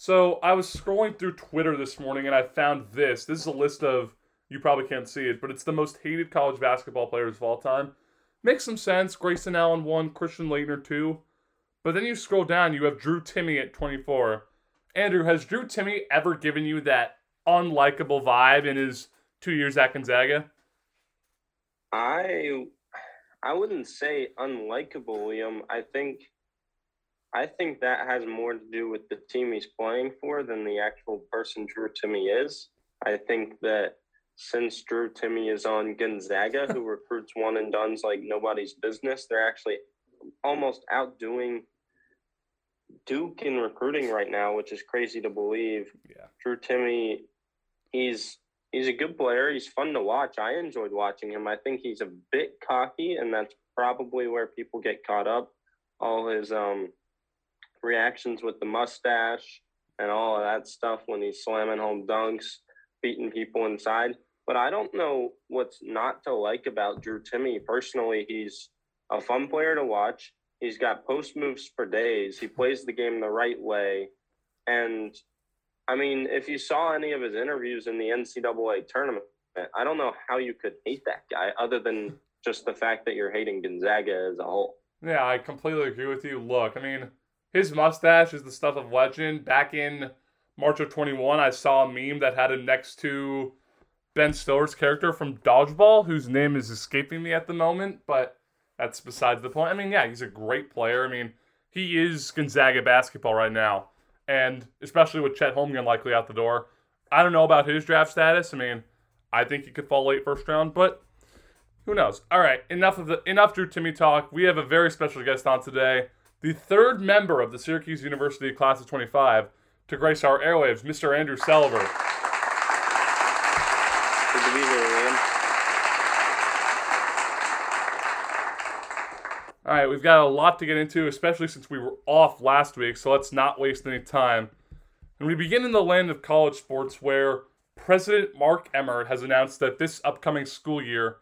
So I was scrolling through Twitter this morning and I found this. This is a list of, you probably can't see it, but it's the most hated college basketball players of all time. Makes some sense. Grayson Allen 1, Christian Laettner 2. But then you scroll down, you have Drew Timme at 24. Andrew, has Drew Timme ever given you that unlikable vibe in his 2 years at Gonzaga? I wouldn't say unlikable, William. I think that has more to do with the team he's playing for than the actual person Drew Timme is. I think that since Drew Timme is on Gonzaga, who recruits one and dones like nobody's business, they're actually almost outdoing Duke in recruiting right now, which is crazy to believe. Yeah. Drew Timme, he's a good player. He's fun to watch. I enjoyed watching him. I think he's a bit cocky, and that's probably where people get caught up. All his reactions with the mustache and all of that stuff when he's slamming home dunks, beating people inside. But I don't know what's not to like about Drew Timme. Personally, he's a fun player to watch. He's got post moves for days. He plays the game the right way. And, I mean, if you saw any of his interviews in the NCAA tournament, I don't know how you could hate that guy other than just the fact that you're hating Gonzaga as a whole. Yeah, I completely agree with you. Look, I mean, his mustache is the stuff of legend. Back in March of 21, I saw a meme that had him next to Ben Stiller's character from Dodgeball, whose name is escaping me at the moment, but that's besides the point. I mean, yeah, he's a great player. I mean, he is Gonzaga basketball right now, and especially with Chet Holmgren likely out the door. I don't know about his draft status. I mean, I think he could fall late first round, but who knows? All right, enough Drew Timme talk. We have a very special guest on today, the third member of the Syracuse University Class of 25 to grace our airwaves, Mr. Andrew Selover. Good to be here, man. All right, we've got a lot to get into, especially since we were off last week, so let's not waste any time. And we begin in the land of college sports, where President Mark Emmert has announced that this upcoming school year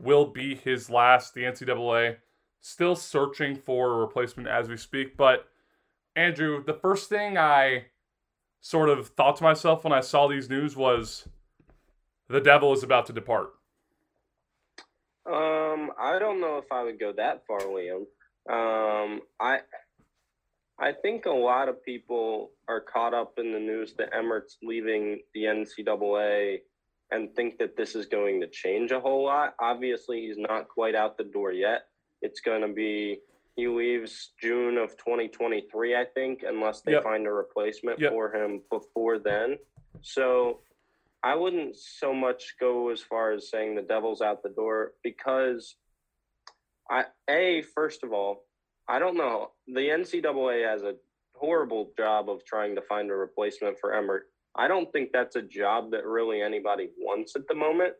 will be his last. The NCAA still searching for a replacement as we speak. But, Andrew, the first thing I sort of thought to myself when I saw these news was, the devil is about to depart. I don't know if I would go that far, Liam. I think a lot of people are caught up in the news that Emmert's leaving the NCAA and think that this is going to change a whole lot. Obviously, he's not quite out the door yet. It's going to be, he leaves June of 2023, I think, unless they find a replacement for him before then. So I wouldn't so much go as far as saying the devil's out the door, because first of all, I don't know. The NCAA has a horrible job of trying to find a replacement for Emmert. I don't think that's a job that really anybody wants at the moment.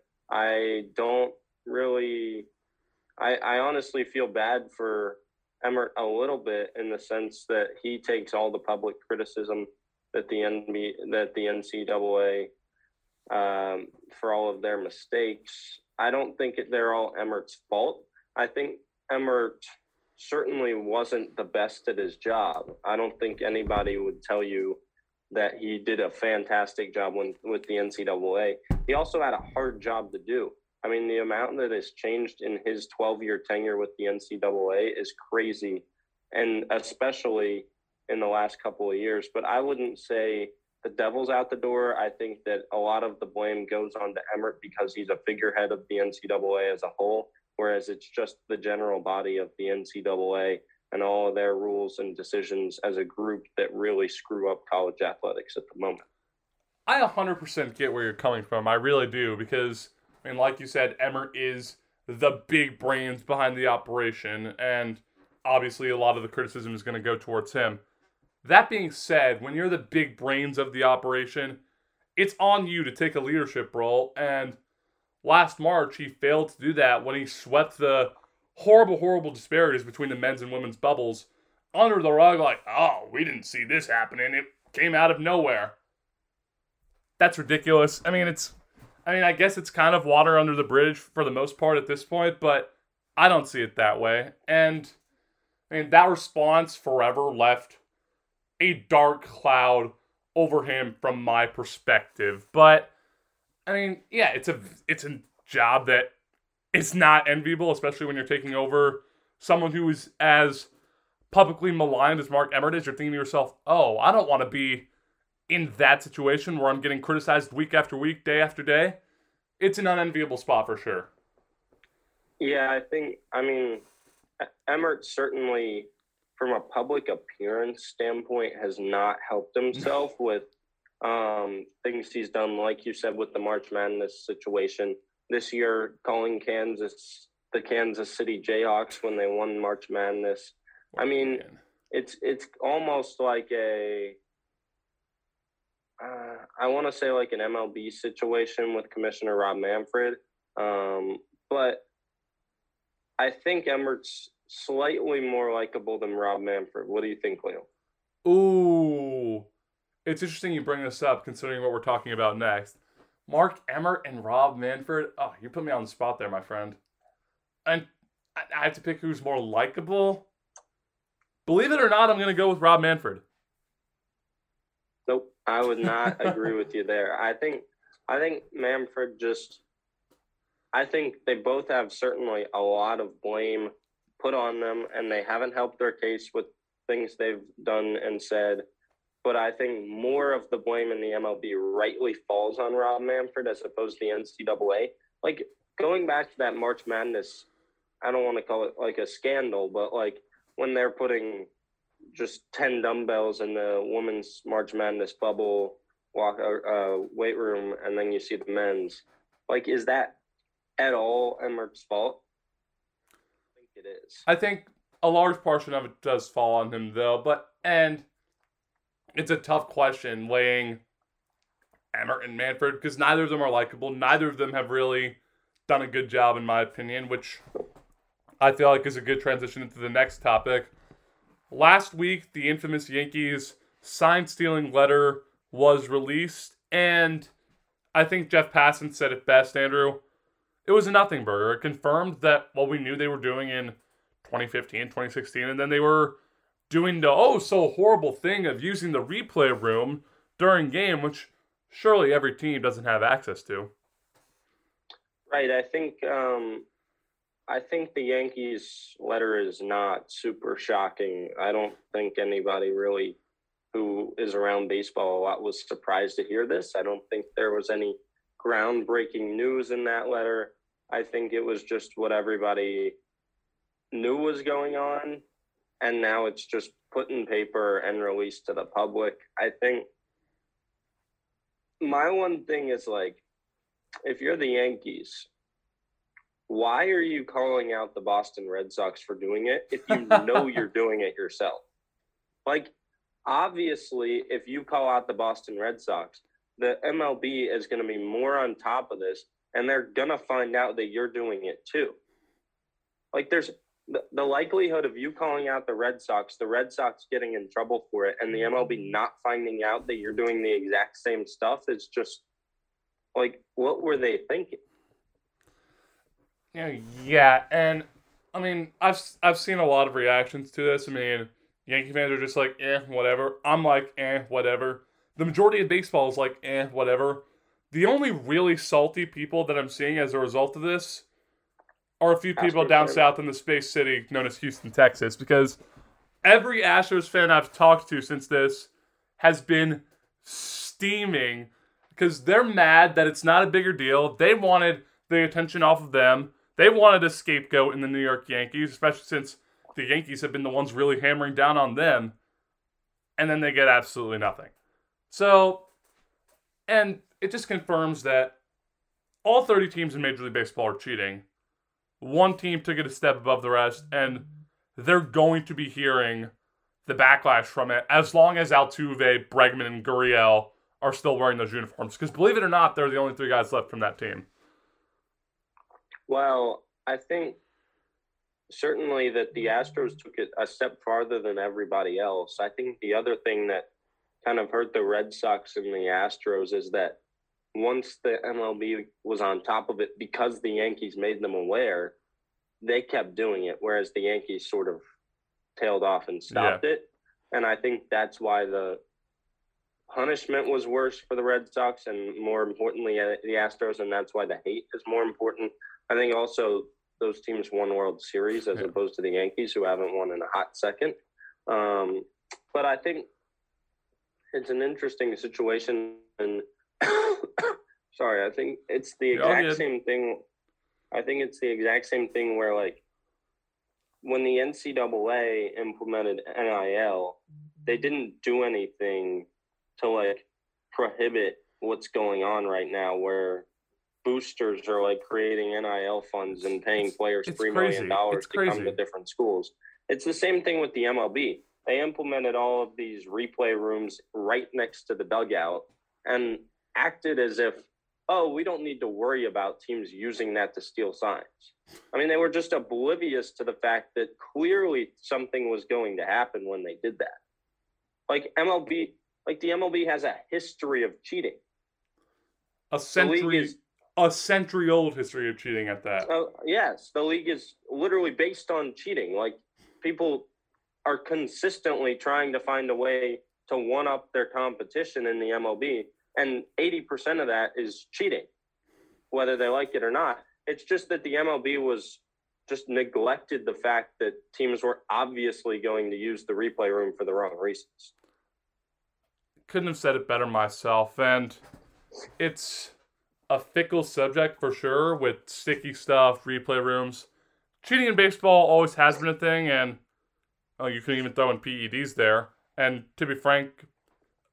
I honestly feel bad for Emmert a little bit, in the sense that he takes all the public criticism that the NCAA for all of their mistakes. I don't think they're all Emmert's fault. I think Emmert certainly wasn't the best at his job. I don't think anybody would tell you that he did a fantastic job with the NCAA. He also had a hard job to do. I mean, the amount that has changed in his 12-year tenure with the NCAA is crazy, and especially in the last couple of years. But I wouldn't say the devil's out the door. I think that a lot of the blame goes on to Emmert because he's a figurehead of the NCAA as a whole, whereas it's just the general body of the NCAA and all of their rules and decisions as a group that really screw up college athletics at the moment. I 100% get where you're coming from. I really do, because, I mean, like you said, Emmert is the big brains behind the operation, and obviously a lot of the criticism is going to go towards him. That being said, when you're the big brains of the operation, it's on you to take a leadership role, and last March he failed to do that when he swept the horrible, horrible disparities between the men's and women's bubbles under the rug, like, oh, we didn't see this happening. It came out of nowhere. That's ridiculous. I mean, I guess it's kind of water under the bridge for the most part at this point, but I don't see it that way. And I mean, that response forever left a dark cloud over him from my perspective. But, I mean, yeah, it's a job that it's not enviable, especially when you're taking over someone who is as publicly maligned as Mark Emmert is. You're thinking to yourself, oh, I don't want to be in that situation where I'm getting criticized week after week, day after day. It's an unenviable spot for sure. Yeah, I mean, Emmert certainly, from a public appearance standpoint, has not helped himself with things he's done, like you said, with the March Madness situation. This year, calling the Kansas City Jayhawks when they won March Madness. I mean, it's almost like I want to say like an MLB situation with Commissioner Rob Manfred. But I think Emmert's slightly more likable than Rob Manfred. What do you think, Leo? Ooh, it's interesting you bring this up considering what we're talking about next. Mark Emmert and Rob Manfred. Oh, you put me on the spot there, my friend. And I have to pick who's more likable. Believe it or not, I'm going to go with Rob Manfred. Nope, I would not agree with you there. I think Manfred just – I think they both have certainly a lot of blame put on them, and they haven't helped their case with things they've done and said. But I think more of the blame in the MLB rightly falls on Rob Manfred as opposed to the NCAA. Like, going back to that March Madness, I don't want to call it like a scandal, but like when they're putting – just 10 dumbbells in the women's March Madness bubble weight room, and then you see the men's. Like, is that at all Emmert's fault? I think it is. I think a large portion of it does fall on him, though. And it's a tough question, weighing Emmert and Manfred, because neither of them are likable. Neither of them have really done a good job, in my opinion, which I feel like is a good transition into the next topic. Last week, the infamous Yankees sign-stealing letter was released, and I think Jeff Passan said it best, Andrew. It was a nothing burger. It confirmed that what we knew they were doing in 2015, 2016, and then they were doing the horrible thing of using the replay room during game, which surely every team doesn't have access to. Right. I think the Yankees letter is not super shocking. I don't think anybody really who is around baseball a lot was surprised to hear this. I don't think there was any groundbreaking news in that letter. I think it was just what everybody knew was going on, and now it's just put in paper and released to the public. I think my one thing is, like, if you're the Yankees, why are you calling out the Boston Red Sox for doing it if you know you're doing it yourself? Like, obviously, if you call out the Boston Red Sox, the MLB is going to be more on top of this, and they're going to find out that you're doing it too. Like, there's the likelihood of you calling out the Red Sox getting in trouble for it, and the MLB not finding out that you're doing the exact same stuff is just, like, what were they thinking? Yeah, and, I mean, I've seen a lot of reactions to this. I mean, Yankee fans are just like, eh, whatever. I'm like, eh, whatever. The majority of baseball is like, eh, whatever. The only really salty people that I'm seeing as a result of this are a few people down south in the space city known as Houston, Texas, because every Astros fan I've talked to since this has been steaming because they're mad that it's not a bigger deal. They wanted the attention off of them. They wanted a scapegoat in the New York Yankees, especially since the Yankees have been the ones really hammering down on them, and then they get absolutely nothing. So, and it just confirms that all 30 teams in Major League Baseball are cheating. One team took it a step above the rest, and they're going to be hearing the backlash from it as long as Altuve, Bregman, and Gurriel are still wearing those uniforms. Because believe it or not, they're the only three guys left from that team. Well, I think certainly that the Astros took it a step farther than everybody else. I think the other thing that kind of hurt the Red Sox and the Astros is that once the MLB was on top of it because the Yankees made them aware, they kept doing it, whereas the Yankees sort of tailed off and stopped it. And I think that's why the punishment was worse for the Red Sox and, more importantly, the Astros, and that's why the hate is more important. I think also those teams won World Series as opposed to the Yankees, who haven't won in a hot second. But I think it's an interesting situation. And sorry, I think it's the exact same thing. I think it's the exact same thing where, like, when the NCAA implemented NIL, they didn't do anything to, like, prohibit what's going on right now, where boosters are, like, creating NIL funds and paying players $3 million to come to different schools. It's the same thing with the MLB. They implemented all of these replay rooms right next to the dugout and acted as if, oh, we don't need to worry about teams using that to steal signs. I mean, they were just oblivious to the fact that clearly something was going to happen when they did that. Like, MLB, like, the MLB has a history of cheating. A century-old history of cheating at that. Yes, the league is literally based on cheating. Like, people are consistently trying to find a way to one-up their competition in the MLB, and 80% of that is cheating, whether they like it or not. It's just that the MLB was just neglected the fact that teams were obviously going to use the replay room for the wrong reasons. Couldn't have said it better myself, and it's a fickle subject for sure with sticky stuff, replay rooms. Cheating in baseball always has been a thing, and you couldn't even throw in PEDs there. And to be frank,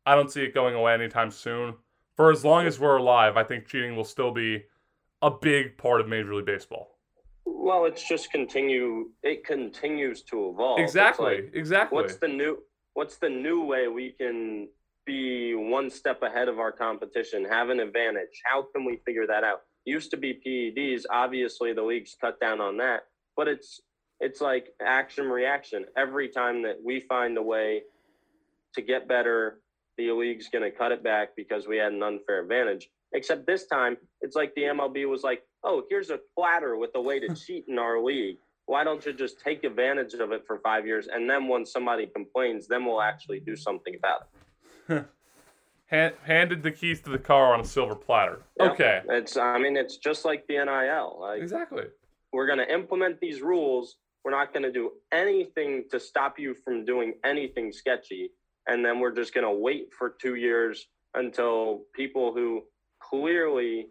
I don't see it going away anytime soon. For as long as we're alive, I think cheating will still be a big part of Major League Baseball. Well, it's just it continues to evolve. Exactly. What's the new way we can be one step ahead of our competition, have an advantage? How can we figure that out? Used to be PEDs. Obviously, the league's cut down on that, but it's like action-reaction. Every time that we find a way to get better, the league's going to cut it back because we had an unfair advantage. Except this time, it's like the MLB was like, oh, here's a platter with a way to cheat in our league. Why don't you just take advantage of it for 5 years, and then when somebody complains, then we'll actually do something about it. Handed the keys to the car on a silver platter. Yep. Okay. It's just like the NIL. Like, exactly. We're going to implement these rules. We're not going to do anything to stop you from doing anything sketchy. And then we're just going to wait for 2 years until people who clearly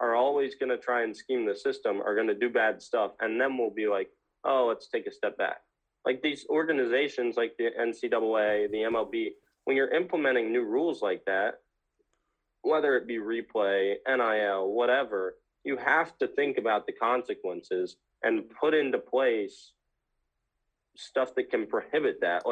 are always going to try and scheme the system are going to do bad stuff. And then we'll be like, oh, let's take a step back. Like, these organizations like the NCAA, the MLB, when you're implementing new rules like that, whether it be replay, NIL, whatever, you have to think about the consequences and put into place stuff that can prohibit that.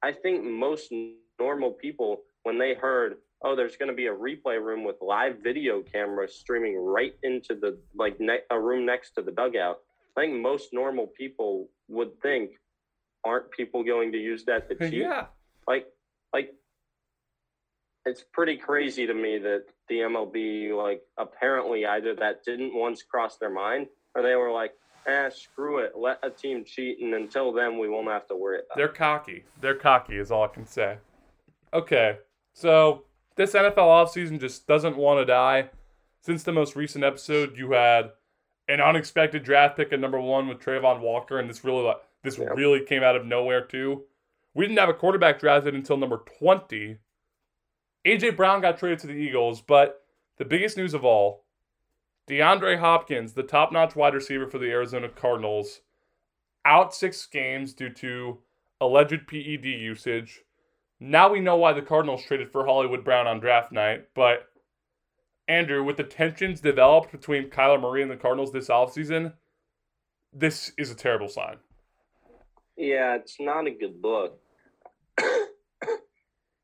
I think most normal people, when they heard, oh, there's going to be a replay room with live video cameras streaming right into the, like, a room next to the dugout, I think most normal people would think, aren't people going to use that to cheat? Yeah. Like, it's pretty crazy to me that the MLB, like, apparently either that didn't once cross their mind, or they were like, screw it, let a team cheat, and until then we won't have to worry about it. They're cocky is all I can say. Okay, so this NFL offseason just doesn't want to die. Since the most recent episode, you had an unexpected draft pick at number 1 with Trayvon Walker, and this really came out of nowhere, too. We didn't have a quarterback drafted until number 20. A.J. Brown got traded to the Eagles, but the biggest news of all, DeAndre Hopkins, the top-notch wide receiver for the Arizona Cardinals, out 6 games due to alleged PED usage. Now we know why the Cardinals traded for Hollywood Brown on draft night, but Andrew, with the tensions developed between Kyler Murray and the Cardinals this offseason, this is a terrible sign. Yeah, it's not a good look.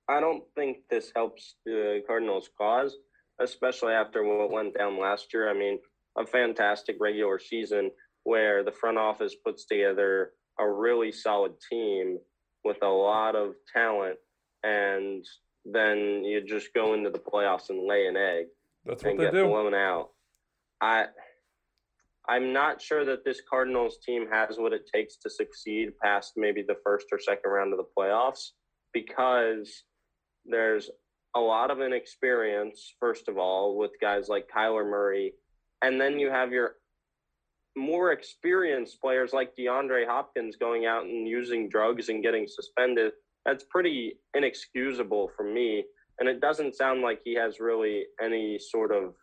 I don't think this helps the Cardinals' cause, especially after what went down last year. I mean, a fantastic regular season where the front office puts together a really solid team with a lot of talent, and then you just go into the playoffs and lay an egg. That's what they do. And get blown out. I'm not sure that this Cardinals team has what it takes to succeed past maybe the first or second round of the playoffs. because there's a lot of inexperience, first of all, with guys like Kyler Murray, and then you have your more experienced players like DeAndre Hopkins going out and using drugs and getting suspended. That's pretty inexcusable for me, and it doesn't sound like he has really any sort of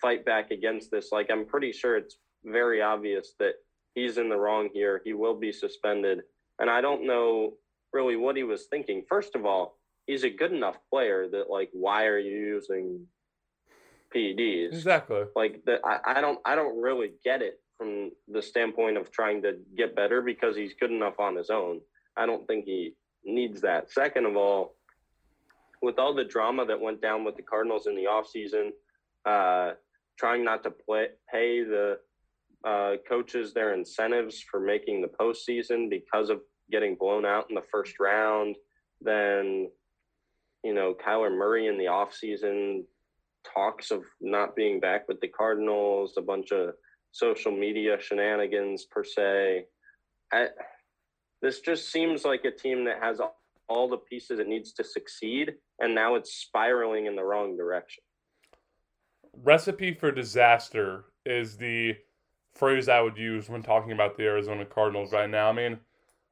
fight back against this. Like, I'm pretty sure it's very obvious that he's in the wrong here. He will be suspended, and I don't know really what he was thinking. First of all, he's a good enough player that, like, why are you using PEDs? Exactly. Like, I don't really get it from the standpoint of trying to get better, because he's good enough on his own. I don't think he needs that. Second of all, with all the drama that went down with the Cardinals in the offseason, trying not to pay the coaches their incentives for making the postseason because of getting blown out in the first round, then, you know, Kyler Murray in the offseason talks of not being back with the Cardinals, a bunch of social media shenanigans per se. This just seems like a team that has all the pieces it needs to succeed, and now it's spiraling in the wrong direction. Recipe for disaster is the phrase I would use when talking about the Arizona Cardinals right now. I mean,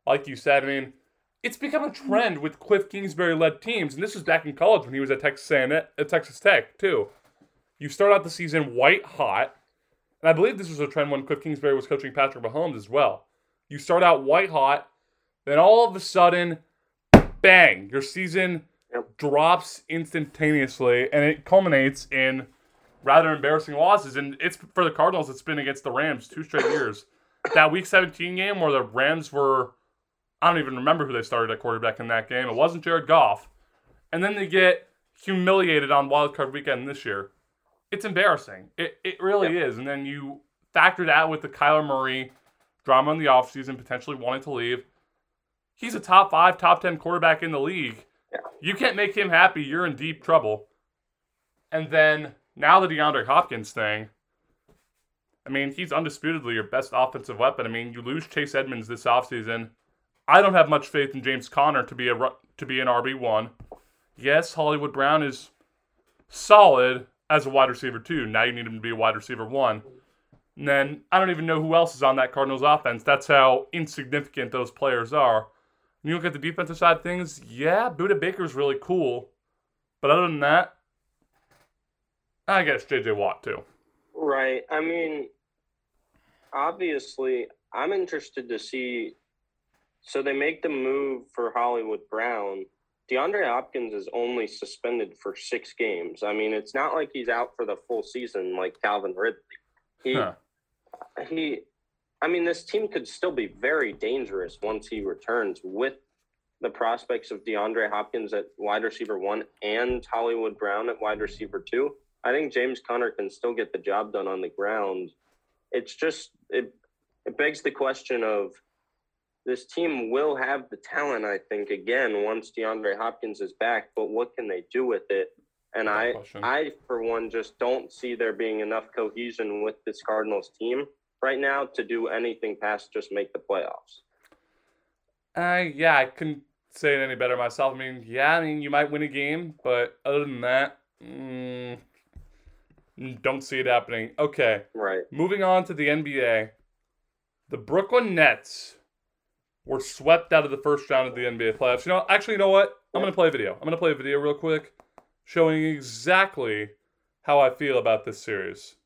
like you said, I mean, it's become a trend with Cliff Kingsbury-led teams, and this was back in college when he was at Texas Tech, too. You start out the season white hot, and I believe this was a trend when Cliff Kingsbury was coaching Patrick Mahomes as well. You start out white hot, then all of a sudden, bang, your season drops instantaneously, and it culminates in rather embarrassing losses. And it's for the Cardinals, it's been against the Rams 2 straight years. That Week 17 game where the Rams were, I don't even remember who they started at quarterback in that game. It wasn't Jared Goff. And then they get humiliated on Wild Card Weekend this year. It's embarrassing. It really is. And then you factor that with the Kyler Murray drama in the offseason, potentially wanting to leave. He's a top 5, top 10 quarterback in the league. Yeah. You can't make him happy. You're in deep trouble. And then now the DeAndre Hopkins thing, I mean, he's undisputedly your best offensive weapon. I mean, you lose Chase Edmonds this offseason. I don't have much faith in James Conner to be an RB1. Yes, Hollywood Brown is solid as a wide receiver, too. Now you need him to be a wide receiver 1. And then I don't even know who else is on that Cardinals offense. That's how insignificant those players are. When you look at the defensive side of things, yeah, Budda Baker's really cool. But other than that, I guess J.J. Watt, too. Right. I mean, obviously, I'm interested to see. So they make the move for Hollywood Brown. DeAndre Hopkins is only suspended for 6 games. I mean, it's not like he's out for the full season like Calvin Ridley. I mean, this team could still be very dangerous once he returns with the prospects of DeAndre Hopkins at wide receiver 1 and Hollywood Brown at wide receiver 2. I think James Conner can still get the job done on the ground. It's just, it begs the question of, this team will have the talent, I think, again, once DeAndre Hopkins is back, but what can they do with it? And I, for one, just don't see there being enough cohesion with this Cardinals team right now to do anything past just make the playoffs. I couldn't say it any better myself. I mean, you might win a game, but other than that, don't see it happening. Okay. Right. Moving on to the NBA. The Brooklyn Nets were swept out of the first round of the NBA playoffs. You know what? I'm going to play a video. I'm going to play a video real quick showing exactly how I feel about this series.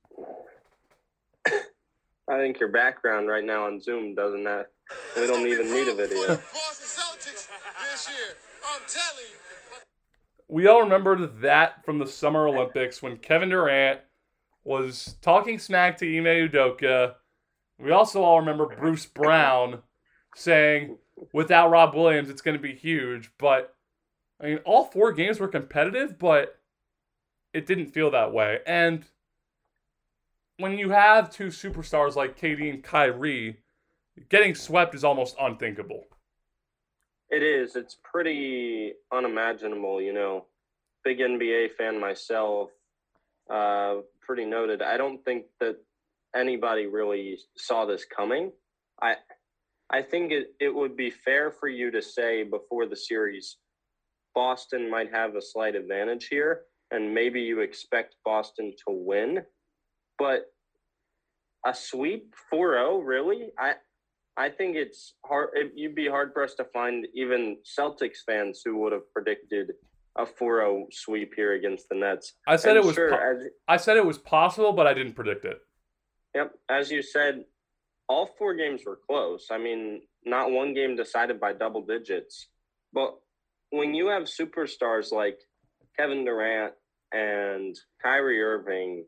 I think your background right now on Zoom doesn't have... We don't even need a video. Boston Celtics this year. I'm telling you. We all remember that from the Summer Olympics when Kevin Durant was talking smack to Ime Udoka. We also all remember Bruce Brown saying, without Rob Williams, it's going to be huge. But, I mean, all 4 games were competitive, but it didn't feel that way. And when you have 2 superstars like KD and Kyrie, getting swept is almost unthinkable. It is. It's pretty unimaginable, you know. Big NBA fan myself, pretty noted. I don't think that anybody really saw this coming. I think it would be fair for you to say before the series, Boston might have a slight advantage here, and maybe you expect Boston to win. But a sweep 4-0, really? I think it's hard. You'd be hard-pressed to find even Celtics fans who would have predicted a 4-0 sweep here against the Nets. I said it was possible, but I didn't predict it. Yep. As you said, all four games were close. I mean, not one game decided by double digits. But when you have superstars like Kevin Durant and Kyrie Irving,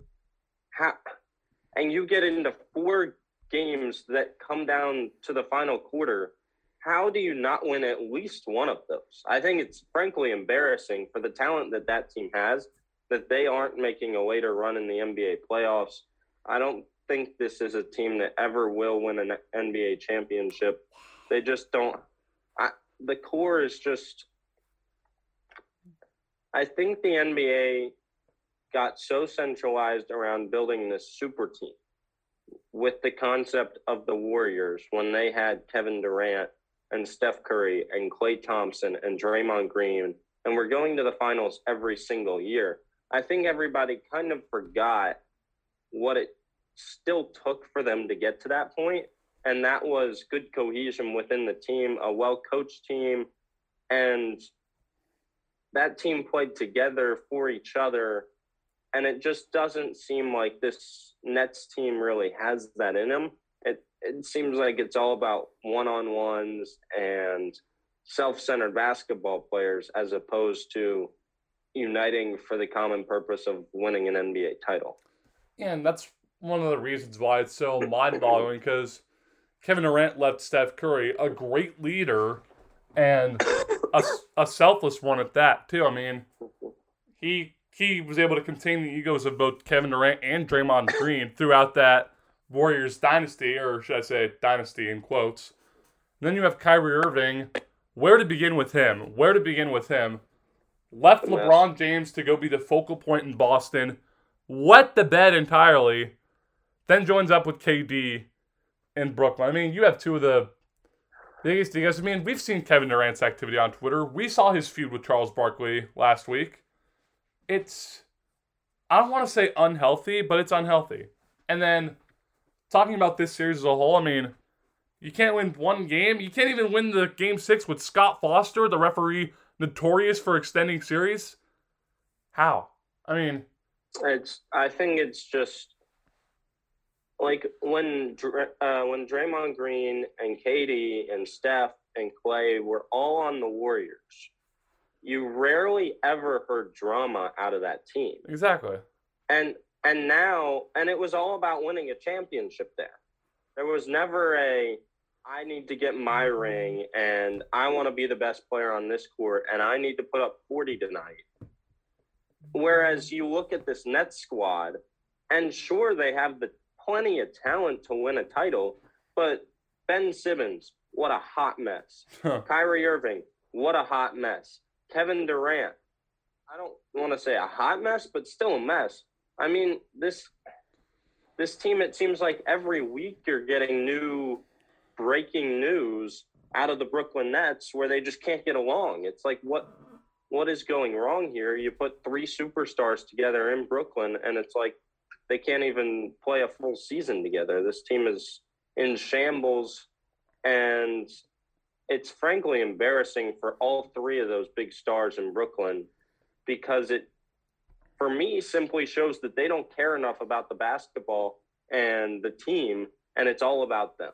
and you get into four games that come down to the final quarter, how do you not win at least one of those? I think it's frankly embarrassing for the talent that that team has that they aren't making a later run in the NBA playoffs. I don't think this is a team that ever will win an NBA championship. They just don't. The core is just – I think the NBA got so centralized around building this super team with the concept of the Warriors when they had Kevin Durant and Steph Curry and Klay Thompson and Draymond Green, and we're going to the finals every single year. I think everybody kind of forgot what it still took for them to get to that point, and that was good cohesion within the team, a well-coached team, and that team played together for each other, and it just doesn't seem like this Nets team really has that in them. It seems like it's all about one-on-ones and self-centered basketball players as opposed to uniting for the common purpose of winning an NBA title. And that's one of the reasons why it's so mind-boggling, because Kevin Durant left Steph Curry, a great leader, and a selfless one at that, too. I mean, he was able to contain the egos of both Kevin Durant and Draymond Green throughout that Warriors dynasty, or should I say dynasty in quotes. And then you have Kyrie Irving. Where to begin with him? Left LeBron James to go be the focal point in Boston. Wet the bed entirely. Then joins up with KD in Brooklyn. I mean, you have two of the biggest egos. I mean, we've seen Kevin Durant's activity on Twitter. We saw his feud with Charles Barkley last week. It's, I don't want to say unhealthy, but it's unhealthy. And then talking about this series as a whole, I mean, you can't win one game. You can't even win the Game 6 with Scott Foster, the referee notorious for extending series. How? I mean... I think it's just like when Draymond Green and KD and Steph and Klay were all on the Warriors, you rarely ever heard drama out of that team. Exactly. And now, and it was all about winning a championship there. There was never I need to get my ring and I want to be the best player on this court and I need to put up 40 tonight. Whereas you look at this Nets squad, and sure, they have plenty of talent to win a title, but Ben Simmons, what a hot mess. Kyrie Irving, what a hot mess. Kevin Durant, I don't want to say a hot mess, but still a mess. I mean, this team, it seems like every week you're getting new breaking news out of the Brooklyn Nets where they just can't get along. It's like, what is going wrong here? You put three superstars together in Brooklyn, and it's like they can't even play a full season together. This team is in shambles, and it's frankly embarrassing for all three of those big stars in Brooklyn because it, for me, simply shows that they don't care enough about the basketball and the team, and it's all about them.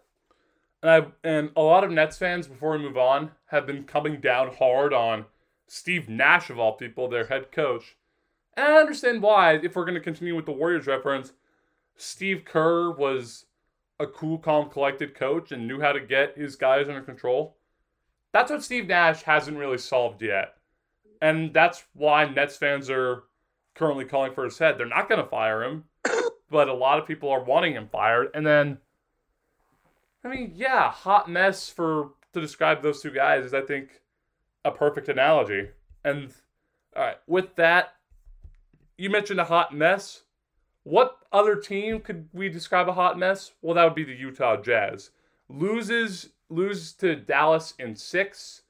And a lot of Nets fans, before we move on, have been coming down hard on Steve Nash, of all people, their head coach. And I understand why, if we're going to continue with the Warriors reference, Steve Kerr was a cool, calm, collected coach and knew how to get his guys under control. That's what Steve Nash hasn't really solved yet. And that's why Nets fans are currently calling for his head. They're not going to fire him, but a lot of people are wanting him fired. And then, I mean, yeah, hot mess to describe those two guys is, I think, a perfect analogy. And all right, with that, you mentioned a hot mess. What other team could we describe a hot mess? Well, that would be the Utah Jazz. Loses to Dallas in 6.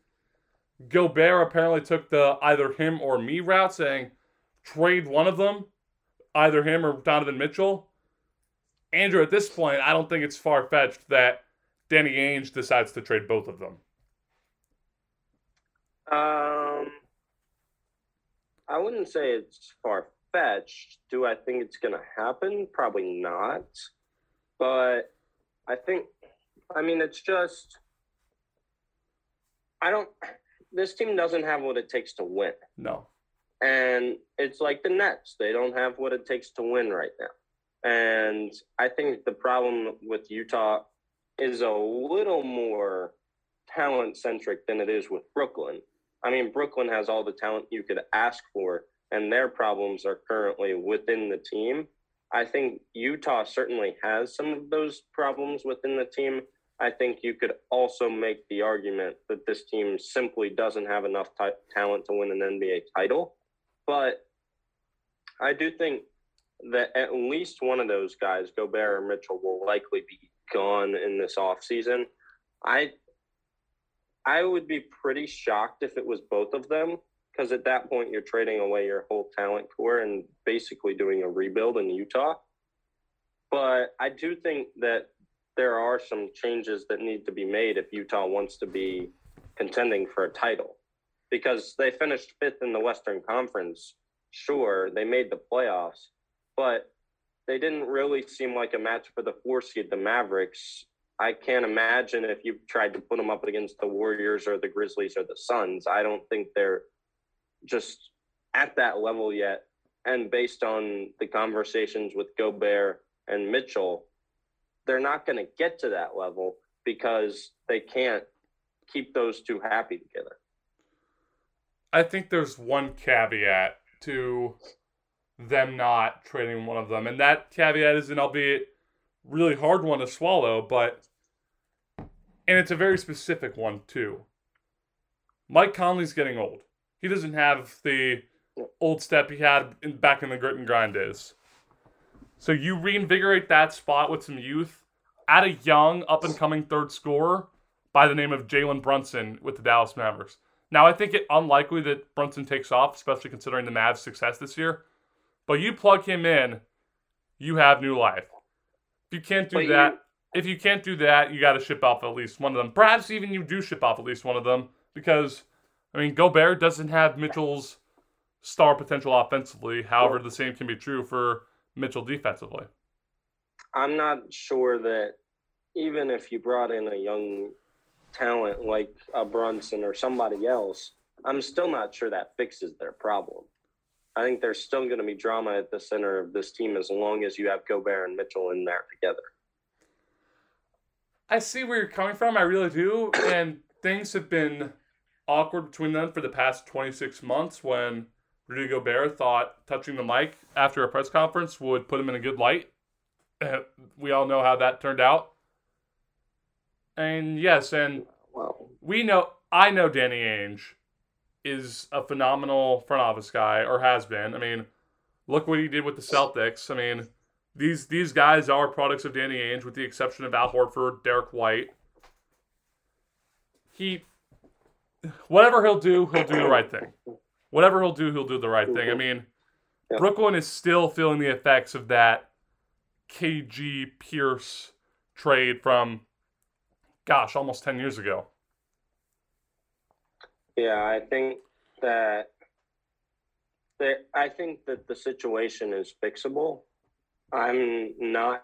Gobert apparently took the either him or me route, saying trade one of them, either him or Donovan Mitchell. Andrew, at this point, I don't think it's far-fetched that Danny Ainge decides to trade both of them. I wouldn't say it's far-fetched. Do I think it's going to happen? Probably not. But it's just this team doesn't have what it takes to win. No. And it's like the Nets. They don't have what it takes to win right now. And I think the problem with Utah is a little more talent-centric than it is with Brooklyn. I mean, Brooklyn has all the talent you could ask for, and their problems are currently within the team. I think Utah certainly has some of those problems within the team. I think you could also make the argument that this team simply doesn't have enough talent to win an NBA title. But I do think that at least one of those guys, Gobert or Mitchell, will likely be gone in this offseason. I would be pretty shocked if it was both of them, because at that point you're trading away your whole talent core and basically doing a rebuild in Utah. But I do think that there are some changes that need to be made if Utah wants to be contending for a title, because they finished 5th in the Western Conference. Sure, they made the playoffs, but they didn't really seem like a match for the 4 seed, the Mavericks. I can't imagine if you tried to put them up against the Warriors or the Grizzlies or the Suns. I don't think they're just at that level yet. And based on the conversations with Gobert and Mitchell, they're not going to get to that level because they can't keep those two happy together. I think there's one caveat to them not trading one of them. And that caveat is an albeit really hard one to swallow, and it's a very specific one too. Mike Conley's getting old. He doesn't have the old step he had back in the grit and grind days. So you reinvigorate that spot with some youth, add a young up-and-coming third scorer by the name of Jalen Brunson with the Dallas Mavericks. Now, I think it unlikely that Brunson takes off, especially considering the Mavs' success this year. But you plug him in, you have new life. If you can't do that, you got to ship off at least one of them. Perhaps even you do ship off at least one of them, because, Gobert doesn't have Mitchell's star potential offensively. However, the same can be true for Mitchell defensively. I'm not sure that even if you brought in a young talent like a Brunson or somebody else, I'm still not sure that fixes their problem. I think there's still going to be drama at the center of this team as long as you have Gobert and Mitchell in there together. I see where you're coming from. I really do. And things have been awkward between them for the past 26 months when Rudy Gobert thought touching the mic after a press conference would put him in a good light. We all know how that turned out. And yes, and I know Danny Ainge is a phenomenal front office guy, or has been. Look what he did with the Celtics. These guys are products of Danny Ainge, with the exception of Al Horford, Derek White. Whatever he'll do the right thing. Whatever he'll do the right thing. Brooklyn is still feeling the effects of that KG Pierce trade from, almost 10 years ago. Yeah, I think that the situation is fixable. I'm not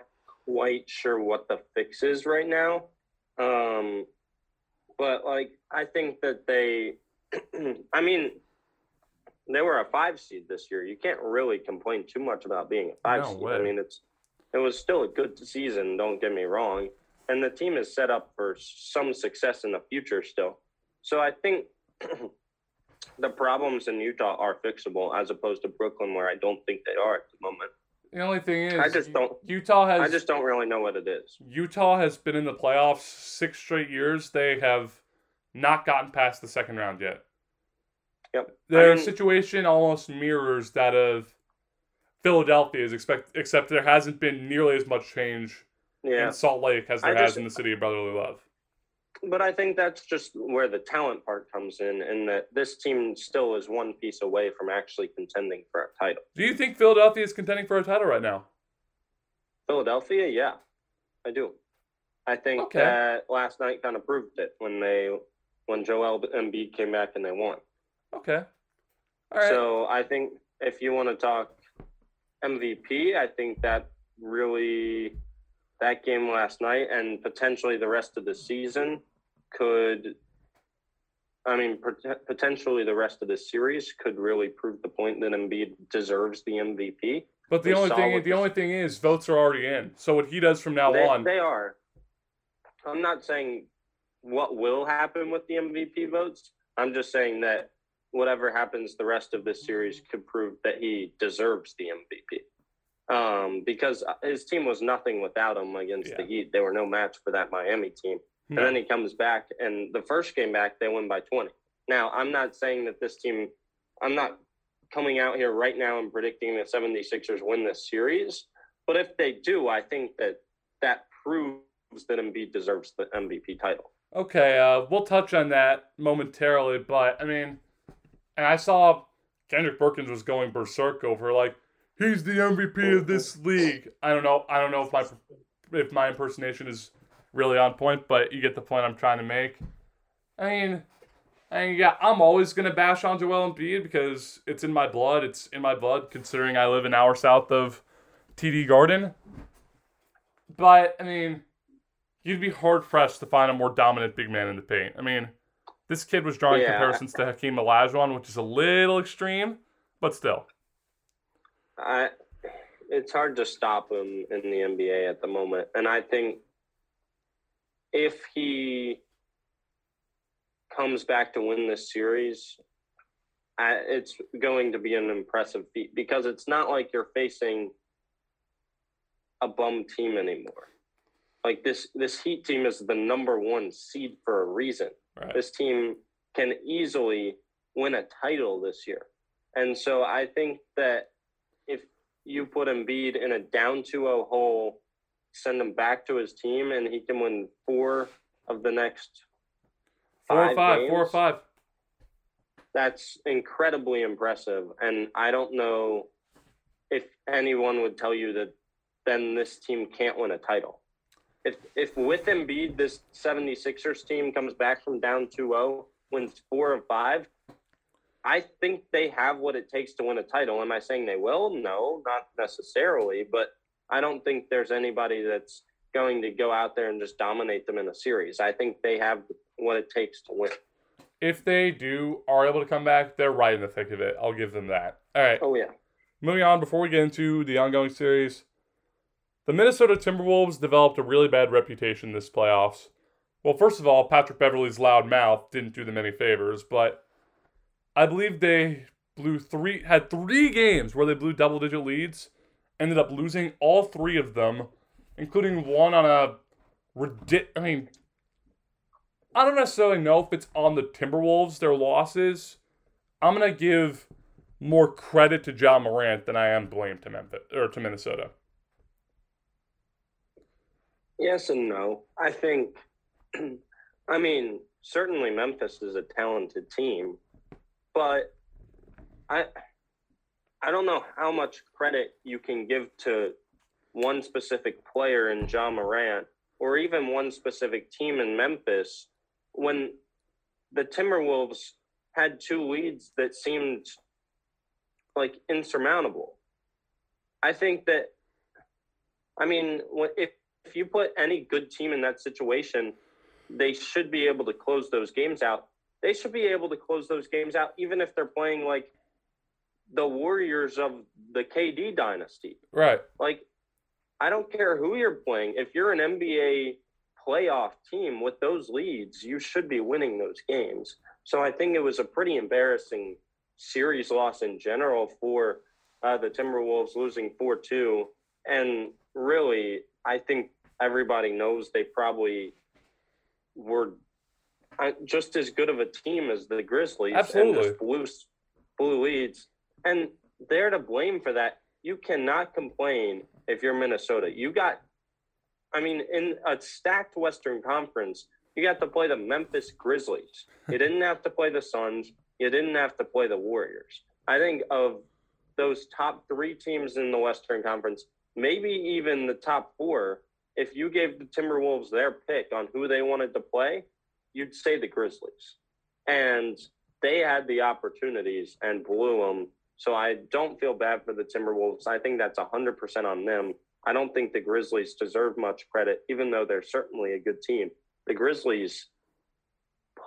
quite sure what the fix is right now. I think that they were a 5 seed this year. You can't really complain too much about being a 5 seed. Way. It was still a good season, don't get me wrong. And the team is set up for some success in the future still. So I think the problems in Utah are fixable, as opposed to Brooklyn, where I don't think they are at the moment. The only thing is, I just don't really know what it is. Utah has been in the playoffs 6 straight years. They have not gotten past the second round yet. Yep. Their situation almost mirrors that of Philadelphia's, except there hasn't been nearly as much change in Salt Lake as there has in the City of Brotherly Love. But I think that's just where the talent part comes in, and that this team still is one piece away from actually contending for a title. Do you think Philadelphia is contending for a title right now? Philadelphia? Yeah, I do. I think that last night kind of proved it when Joel Embiid came back and they won. Okay. All right. So I think if you want to talk MVP, I think that really that game last night and potentially the rest of the season could, I mean, potentially the rest of the series could really prove the point that Embiid deserves the MVP. But the only thing is votes are already in. So what he does from now on. They are. I'm not saying what will happen with the MVP votes. I'm just saying that whatever happens the rest of this series could prove that he deserves the MVP. Because his team was nothing without him against the Heat. They were no match for that Miami team. No. And then he comes back, and the first game back, they win by 20. Now, I'm not saying that this team – I'm not coming out here right now and predicting that 76ers win this series. But if they do, I think that proves that Embiid deserves the MVP title. Okay, we'll touch on that momentarily. But, I mean, and I saw Kendrick Perkins was going berserk over, like, he's the MVP of this league. I don't know if my impersonation is really on point, but you get the point I'm trying to make. I mean, I'm always gonna bash on Joel Embiid because it's in my blood. It's in my blood, considering I live an hour south of TD Garden. But I mean, you'd be hard pressed to find a more dominant big man in the paint. I mean, this kid was drawing comparisons to Hakeem Olajuwon, which is a little extreme, but still. It's hard to stop him in the NBA at the moment. And I think if he comes back to win this series, it's going to be an impressive feat because it's not like you're facing a bum team anymore. Like this Heat team is the number one seed for a reason. Right. This team can easily win a title this year. And so I think that if you put Embiid in a down 2-0 hole, send him back to his team, and he can win four of the next five games. 4 or 5. That's incredibly impressive. And I don't know if anyone would tell you that then this team can't win a title. If with Embiid, this 76ers team comes back from down 2-0, wins 4 of 5, I think they have what it takes to win a title. Am I saying they will? No, not necessarily, but I don't think there's anybody that's going to go out there and just dominate them in a series. I think they have what it takes to win. If they are able to come back, they're right in the thick of it. I'll give them that. All right. Oh, yeah. Moving on, before we get into the ongoing series, the Minnesota Timberwolves developed a really bad reputation this playoffs. Well, first of all, Patrick Beverley's loud mouth didn't do them any favors, but I believe they had three games where they blew double-digit leads, ended up losing all 3 of them, including one on I mean, I don't necessarily know if it's on the Timberwolves, their losses. I'm going to give more credit to Ja Morant than I am blame to Memphis or to Minnesota. Yes and no. I think, I mean, certainly Memphis is a talented team. But I don't know how much credit you can give to one specific player in Ja Morant or even one specific team in Memphis when the Timberwolves had 2 leads that seemed like insurmountable. I think that, I mean, if you put any good team in that situation, they should be able to close those games out. They should be able to close those games out, even if they're playing like the Warriors of the KD dynasty. Right. Like, I don't care who you're playing. If you're an NBA playoff team with those leads, you should be winning those games. So I think it was a pretty embarrassing series loss in general for the Timberwolves losing 4-2. And really, I think everybody knows they probably were just as good of a team as the Grizzlies. Absolutely. And just blue leads. And they're to blame for that. You cannot complain if you're Minnesota. You got, I mean, in a stacked Western Conference, You got to play the Memphis Grizzlies. You didn't have to play the Suns. You didn't have to play the Warriors. I think of those top three teams in the Western Conference, maybe even the top four, if you gave the Timberwolves their pick on who they wanted to play, you'd say the Grizzlies. And they had the opportunities and blew them. So I don't feel bad for the Timberwolves. I think that's 100% on them. I don't think the Grizzlies deserve much credit, even though they're certainly a good team. The Grizzlies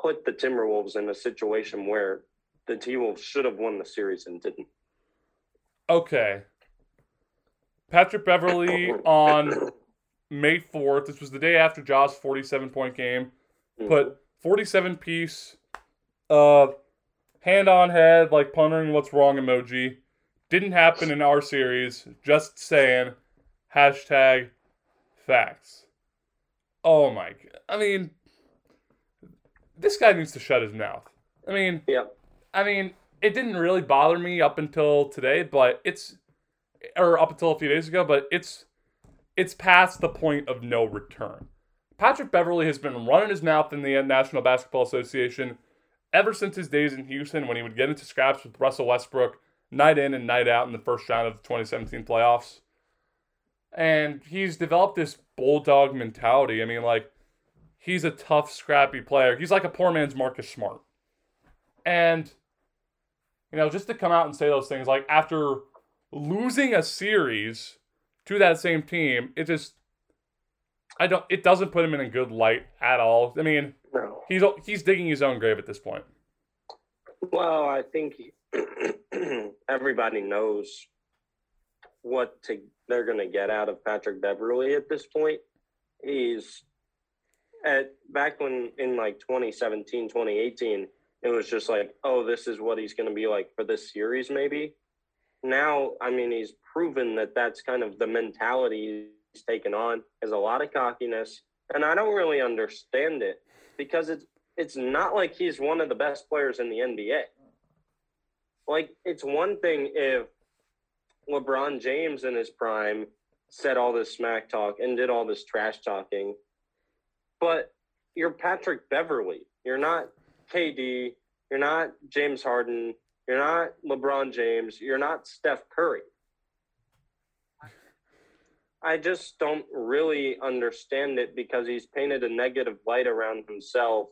put the Timberwolves in a situation where the T-Wolves should have won the series and didn't. Okay. Patrick Beverley on May 4th, this was the day after Josh's 47-point game, put 47-piece hand on head, like pondering what's wrong emoji. Didn't happen in our series. Just saying. Hashtag facts. Oh, my God. I mean, this guy needs to shut his mouth. I mean, yeah. I mean, it didn't really bother me up until today, but it's, or up until a few days ago, but it's past the point of no return. Patrick Beverley has been running his mouth in the National Basketball Association ever since his days in Houston, when he would get into scraps with Russell Westbrook night in and night out in the first round of the 2017 playoffs. And he's developed this bulldog mentality. I mean, like, he's a tough, scrappy player. He's like a poor man's Marcus Smart. And, you know, just to come out and say those things, like, after losing a series to that same team, it just, it doesn't put him in a good light at all. I mean, no. He's digging his own grave at this point. Well, I think everybody knows what they're going to get out of Patrick Beverley at this point. He's back when in like 2017, 2018, it was just like, oh, this is what he's going to be like for this series maybe. Now, I mean, he's proven that that's kind of the mentality he's taken on, is a lot of cockiness. And I don't really understand it, because it's not like he's one of the best players in the NBA. Like, it's one thing if LeBron James in his prime said all this smack talk and did all this trash talking, but you're Patrick Beverley. You're not KD. You're not James Harden. You're not LeBron James. You're not Steph Curry. I just don't really understand it, because he's painted a negative light around himself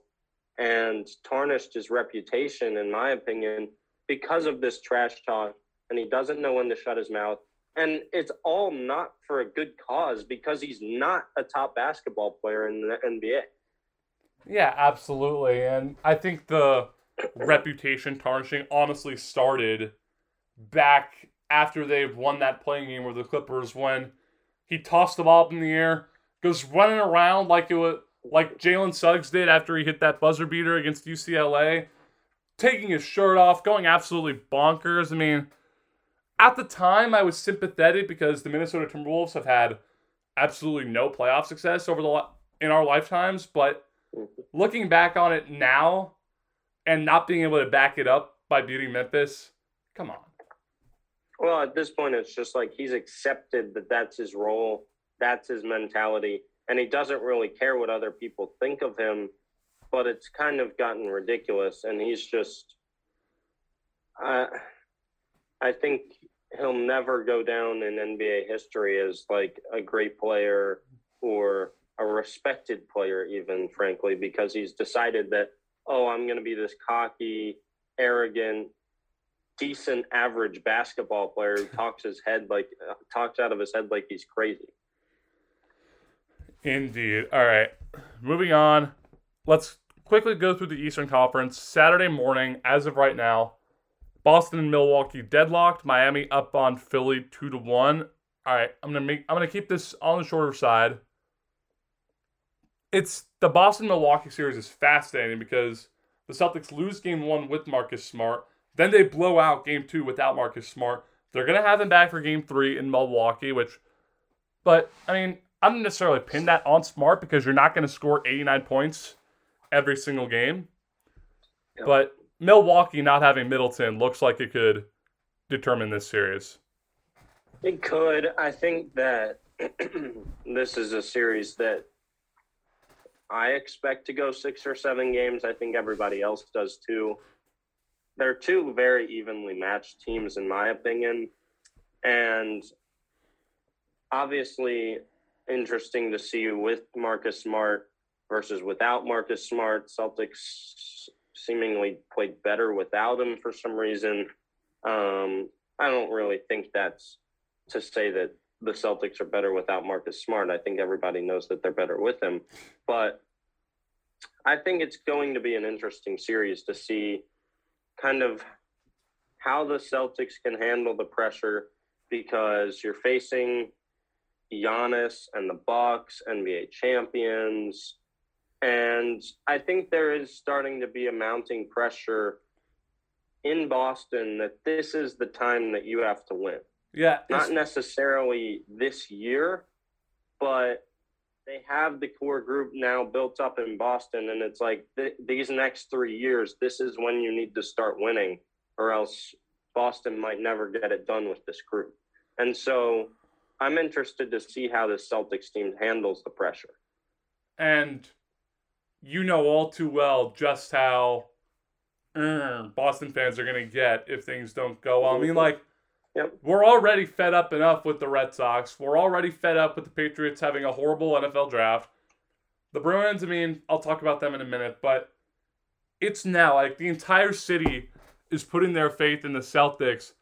and tarnished his reputation, in my opinion, because of this trash talk, and he doesn't know when to shut his mouth. And it's all not for a good cause, because he's not a top basketball player in the NBA. Yeah, absolutely. And I think the reputation tarnishing honestly started back after they've won that playing game with the Clippers, when he tossed the ball up in the air, goes running around like Jalen Suggs did after he hit that buzzer beater against UCLA, taking his shirt off, going absolutely bonkers. I mean, at the time, I was sympathetic, because the Minnesota Timberwolves have had absolutely no playoff success in our lifetimes. But looking back on it now and not being able to back it up by beating Memphis, come on. Well, at this point, it's just like he's accepted that that's his role, that's his mentality, and he doesn't really care what other people think of him, but it's kind of gotten ridiculous, and he's just I think he'll never go down in NBA history as, like, a great player or a respected player even, frankly, because he's decided that, oh, I'm going to be this cocky, arrogant, decent average basketball player who talks out of his head like he's crazy. Indeed. All right, moving on. Let's quickly go through the Eastern Conference. Saturday morning, as of right now, Boston and Milwaukee deadlocked. Miami up on Philly 2-1. All right, I'm gonna keep this on the shorter side. It's the Boston-Milwaukee series is fascinating, because the Celtics lose game one with Marcus Smart. Then they blow out game two without Marcus Smart. They're going to have him back for game three in Milwaukee, but, I mean, I don't necessarily pin that on Smart, because you're not going to score 89 points every single game. Yeah. But Milwaukee not having Middleton looks like it could determine this series. It could. I think that this is a series that I expect to go 6 or 7 games. I think everybody else does too. They're two very evenly matched teams, in my opinion. And obviously interesting to see with Marcus Smart versus without Marcus Smart. Celtics seemingly played better without him for some reason. I don't really think that's to say that the Celtics are better without Marcus Smart. I think everybody knows that they're better with him. But I think it's going to be an interesting series to see kind of how the Celtics can handle the pressure, because you're facing Giannis and the Bucks, NBA champions. And I think there is starting to be a mounting pressure in Boston that this is the time that you have to win. Yeah, not necessarily this year, but they have the core group now built up in Boston, and it's like these next 3 years, this is when you need to start winning, or else Boston might never get it done with this group. And so I'm interested to see how the Celtics team handles the pressure. And you know all too well just how Boston fans are going to get if things don't go well. I mean, like, yep. We're already fed up enough with the Red Sox. We're already fed up with the Patriots having a horrible NFL draft. The Bruins, I mean, I'll talk about them in a minute, but it's now. Like, the entire city is putting their faith in the Celtics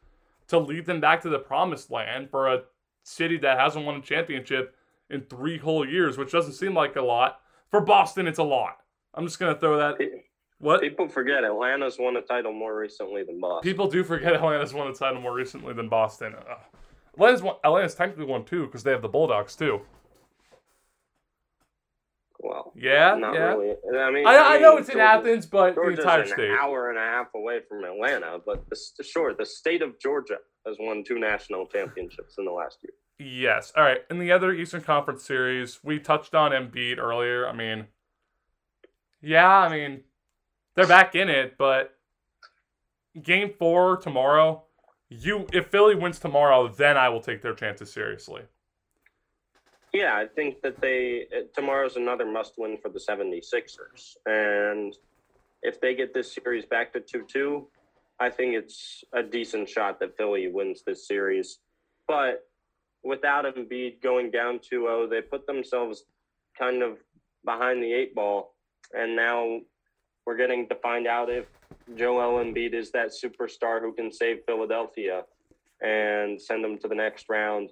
to lead them back to the promised land for a city that hasn't won a championship in 3 whole years, which doesn't seem like a lot. For Boston, it's a lot. I'm just going to throw that. What? People forget Atlanta's won a title more recently than Boston. People do forget Atlanta's won a title more recently than Boston. Atlanta's technically won 2 because they have the Bulldogs too. Well, yeah. Really. I mean, know it's Georgia, in Athens, but Georgia's the entire state. An hour and a half away from Atlanta, but the state of Georgia has won 2 national championships in the last year. Yes. All right. In the other Eastern Conference series, we touched on Embiid earlier. They're back in it, but game 4 tomorrow, if Philly wins tomorrow, then I will take their chances seriously. Yeah, I think that tomorrow's another must-win for the 76ers. And if they get this series back to 2-2, I think it's a decent shot that Philly wins this series. But without Embiid going down 2-0, they put themselves kind of behind the 8-ball, and now we're getting to find out if Joel Embiid is that superstar who can save Philadelphia and send them to the next round.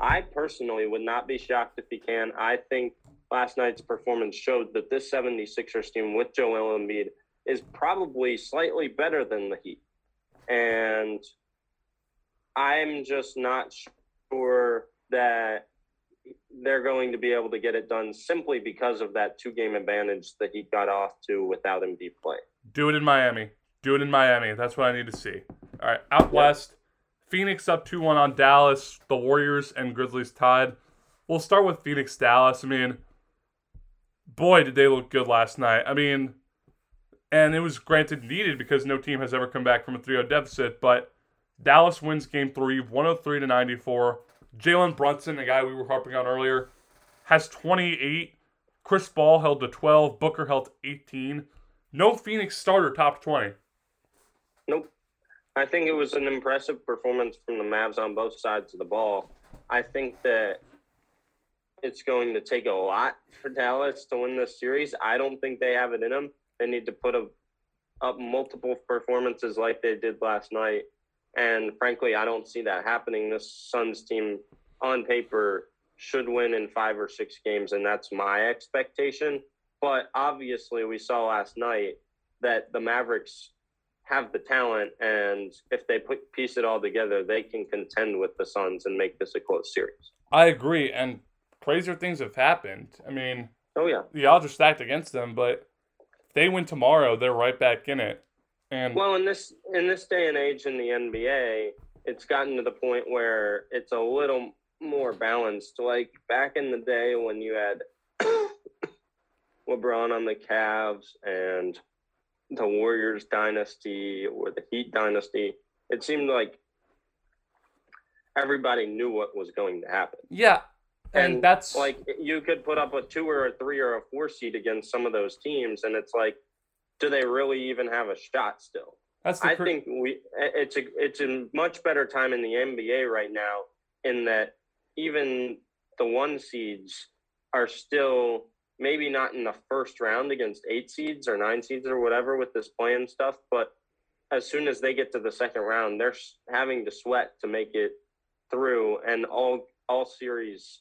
I personally would not be shocked if he can. I think last night's performance showed that this 76ers team with Joel Embiid is probably slightly better than the Heat. And I'm just not sure that they're going to be able to get it done simply because of that 2-game advantage that he got off to without him deep playing. Do it in Miami. That's what I need to see. All right, West, Phoenix up 2-1 on Dallas. The Warriors and Grizzlies tied. We'll start with Phoenix-Dallas. Boy, did they look good last night. And it was granted needed because no team has ever come back from a 3-0 deficit, but Dallas wins Game 3, 103-94. Jalen Brunson, the guy we were harping on earlier, has 28. Chris Paul held to 12. Booker held to 18. No Phoenix starter top 20. Nope. I think it was an impressive performance from the Mavs on both sides of the ball. I think that it's going to take a lot for Dallas to win this series. I don't think they have it in them. They need to put up multiple performances like they did last night. And frankly, I don't see that happening. This Suns team on paper should win in 5 or 6 games, and that's my expectation. But obviously, we saw last night that the Mavericks have the talent, and if they piece it all together, they can contend with the Suns and make this a close series. I agree, and crazier things have happened. The odds are stacked against them, but if they win tomorrow, they're right back in it. In this day and age in the NBA, it's gotten to the point where it's a little more balanced. Like back in the day when you had LeBron on the Cavs and the Warriors dynasty or the Heat dynasty, it seemed like everybody knew what was going to happen. Yeah, And that's like, you could put up a 2 or a 3 or a 4 seed against some of those teams. And it's like, do they really even have a shot still? I think it's a much better time in the NBA right now, in that even the 1 seeds are still maybe not in the first round against 8 seeds or 9 seeds or whatever with this play-in stuff, but as soon as they get to the second round, they're having to sweat to make it through. And all series,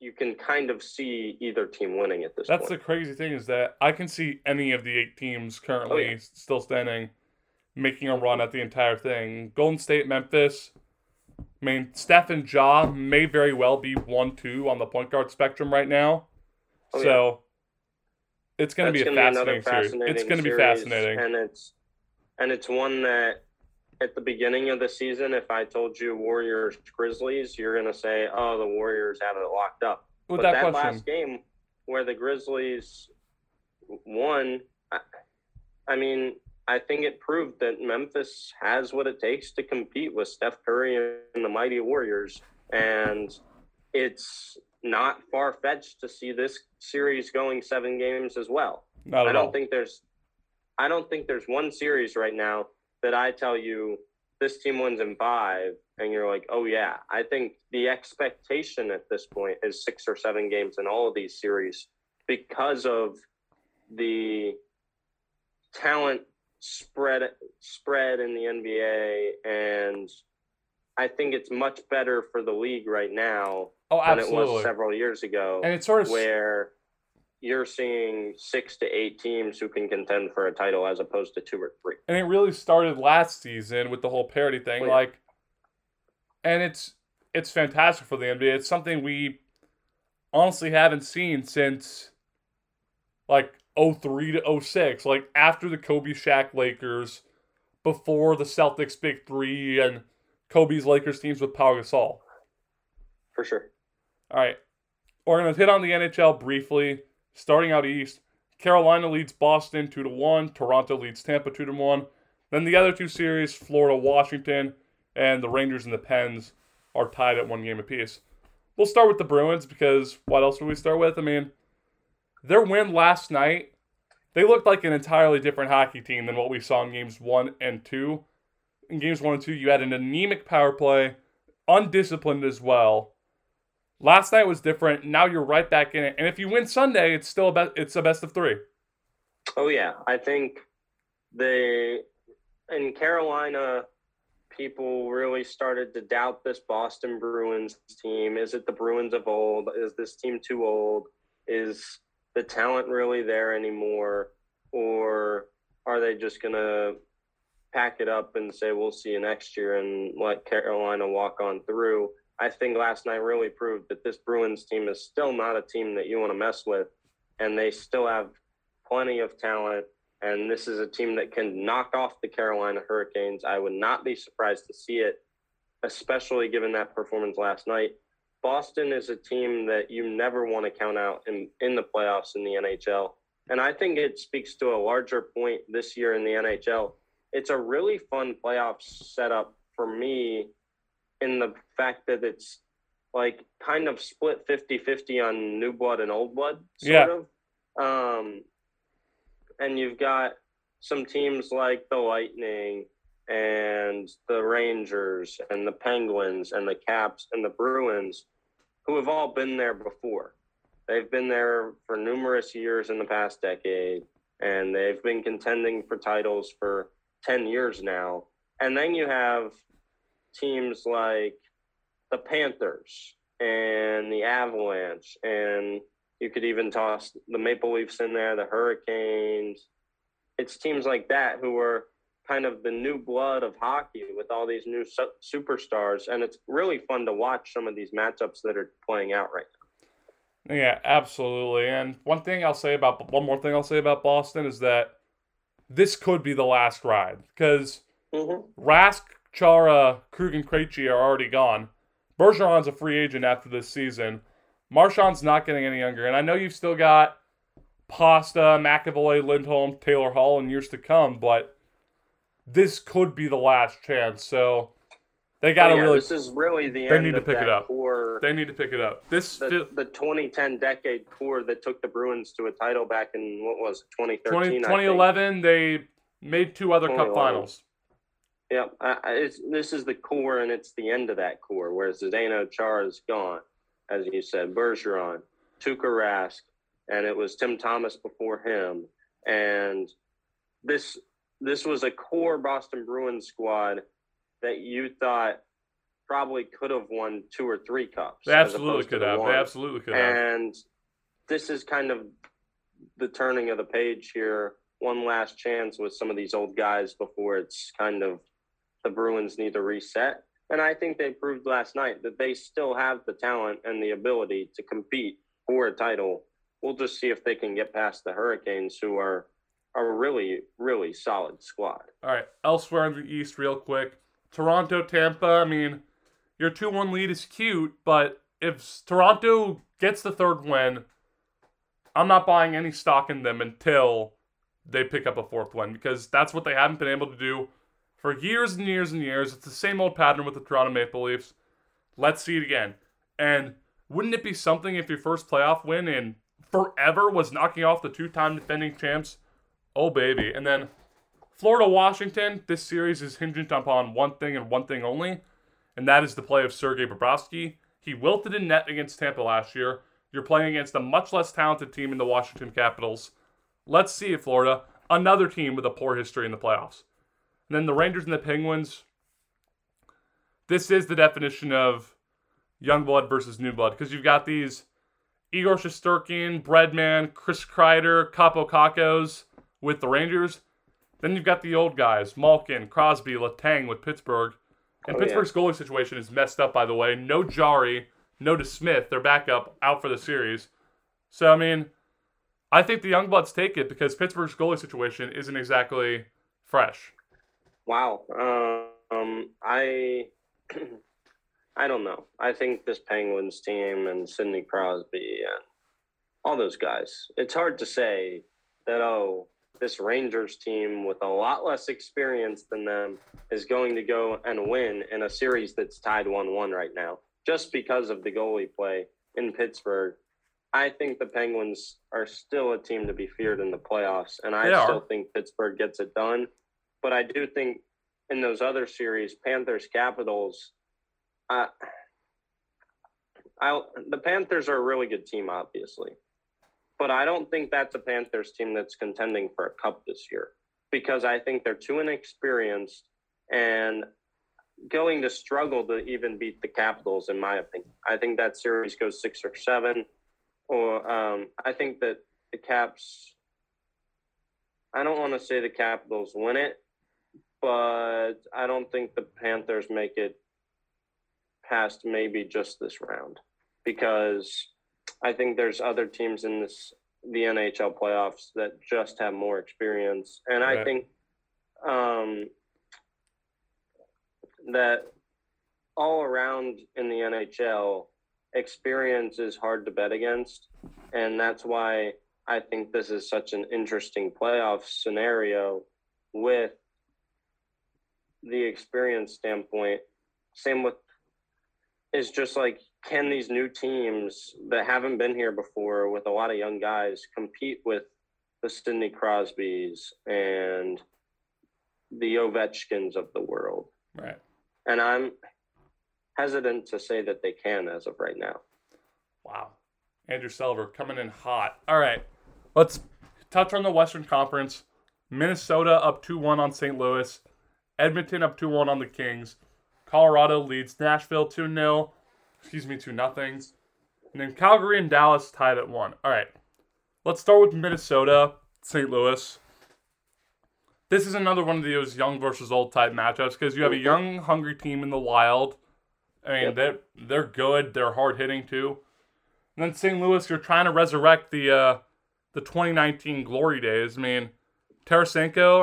you can kind of see either team winning at this point. That's the crazy thing, is that I can see any of the 8 teams currently still standing making a run at the entire thing. Golden State, Memphis, I mean, Steph and Ja may very well be 1-2 on the point guard spectrum right now. It's going to be a fascinating series. It's going to be fascinating. And it's one that at the beginning of the season, if I told you Warriors, Grizzlies, you're going to say, oh, the Warriors have it locked up. But that last game where the Grizzlies won, I mean, I think it proved that Memphis has what it takes to compete with Steph Curry and the mighty Warriors. And it's not far-fetched to see this series going 7 games as well. I don't think there's one series right now that I tell you this team wins in 5 and you're like, oh yeah. I think the expectation at this point is 6 or 7 games in all of these series because of the talent spread in the NBA, and I think it's much better for the league right now than it was several years ago, and it's sort of where you're seeing 6 to 8 teams who can contend for a title as opposed to 2 or 3. And it really started last season with the whole parity thing, and it's fantastic for the NBA. It's something we honestly haven't seen since 2003 to 2006, after the Kobe Shaq Lakers, before the Celtics Big Three and Kobe's Lakers teams with Pau Gasol. For sure. All right. We're going to hit on the NHL briefly. Starting out east, Carolina leads Boston 2-1. Toronto leads Tampa 2-1. Then the other 2 series, Florida, Washington, and the Rangers and the Pens are tied at 1 game apiece. We'll start with the Bruins because what else would we start with? I mean, their win last night, they looked like an entirely different hockey team than what we saw in games 1 and 2. In games 1 and 2, you had an anemic power play, undisciplined as well. Last night was different. Now you're right back in it. And if you win Sunday, it's still a best of 3. Oh, yeah. I think in Carolina, people really started to doubt this Boston Bruins team. Is it the Bruins of old? Is this team too old? Is the talent really there anymore? Or are they just going to pack it up and say, we'll see you next year, and let Carolina walk on through? I think last night really proved that this Bruins team is still not a team that you want to mess with, and they still have plenty of talent, and this is a team that can knock off the Carolina Hurricanes. I would not be surprised to see it, especially given that performance last night. Boston is a team that you never want to count out in the playoffs in the NHL, and I think it speaks to a larger point this year in the NHL. It's a really fun playoff setup for me, in the fact that it's kind of split 50-50 on new blood and old blood, sort of. And you've got some teams like the Lightning and the Rangers and the Penguins and the Caps and the Bruins, who have all been there before. They've been there for numerous years in the past decade, and they've been contending for titles for 10 years now. And then you have teams like the Panthers and the Avalanche, and you could even toss the Maple Leafs in there, the Hurricanes. It's teams like that who are kind of the new blood of hockey with all these new superstars, and it's really fun to watch some of these matchups that are playing out right now. Yeah, absolutely. And one more thing I'll say about Boston is that this could be the last ride, because Rask, Chara, Krug, and Krejci are already gone. Bergeron's a free agent after this season. Marchand's not getting any younger. And I know you've still got Pasta, McAvoy, Lindholm, Taylor Hall in years to come, but this could be the last chance. So They got to really. This is really the end of that core. They need to pick it up. This the 2010 decade core that took the Bruins to a title back in, what was it, 2013? 2011, they made two other Cup finals. Yeah, this is the core, and it's the end of that core, where Zdeno Chara is gone, as you said, Bergeron, Tuukka Rask, and it was Tim Thomas before him. And this was a core Boston Bruins squad that you thought probably could have won two or three cups. They absolutely could have. They absolutely could have. And this is kind of the turning of the page here. One last chance with some of these old guys before it's kind of the Bruins need to reset. And I think they proved last night that they still have the talent and the ability to compete for a title. We'll just see if they can get past the Hurricanes, who are a really, really solid squad. All right. Elsewhere in the East, real quick. Toronto, Tampa, I mean, your 2-1 lead is cute, but if Toronto gets the third win, I'm not buying any stock in them until they pick up a fourth win, because that's what they haven't been able to do for years and years and years. It's the same old pattern with the Toronto Maple Leafs. Let's see it again. And wouldn't it be something if your first playoff win in forever was knocking off the two-time defending champs? Oh, baby. And then Florida, Washington, this series is hinged upon one thing and one thing only, and that is the play of Sergei Bobrovsky. He wilted in net against Tampa last year. You're playing against a much less talented team in the Washington Capitals. Let's see it, Florida. Another team with a poor history in the playoffs. And then the Rangers and the Penguins. This is the definition of young blood versus new blood, because you've got these Igor Shesterkin, Breadman, Chris Kreider, Capo Kakos with the Rangers. Then you've got the old guys, Malkin, Crosby, Letang with Pittsburgh. And Pittsburgh's goalie situation is messed up, by the way. No Jari, no DeSmith, their backup, out for the series. So, I mean, I think the Youngbloods take it because Pittsburgh's goalie situation isn't exactly fresh. Wow. I don't know. I think this Penguins team and Sidney Crosby and all those guys, it's hard to say that, this Rangers team with a lot less experience than them is going to go and win in a series that's tied 1-1 right now, just because of the goalie play in Pittsburgh. I think the Penguins are still a team to be feared in the playoffs, and I still think Pittsburgh gets it done. But I do think in those other series, Panthers-Capitals, the Panthers are a really good team, obviously. But I don't think that's a Panthers team that's contending for a cup this year, because I think they're too inexperienced and going to struggle to even beat the Capitals, in my opinion. I think that series goes 6 or 7. Or I think that the Caps – I don't want to say the Capitals win it, but I don't think the Panthers make it past maybe just this round, because – I think there's other teams in the NHL playoffs that just have more experience. And I think that all around in the NHL, experience is hard to bet against. And that's why I think this is such an interesting playoff scenario with the experience standpoint. Same with – it's just like – can these new teams that haven't been here before with a lot of young guys compete with the Sidney Crosbys and the Ovechkins of the world? Right. And I'm hesitant to say that they can as of right now. Wow. Andrew Selover coming in hot. All right. Let's touch on the Western Conference. Minnesota up 2-1 on St. Louis. Edmonton up 2-1 on the Kings. Colorado leads Nashville 2-0. 2-0. And then Calgary and Dallas tied at 1. All right. Let's start with Minnesota, St. Louis. This is another one of those young versus old type matchups, because you have a young, hungry team in the Wild. I mean, they're good. They're hard-hitting, too. And then St. Louis, you're trying to resurrect the 2019 glory days. I mean, Tarasenko,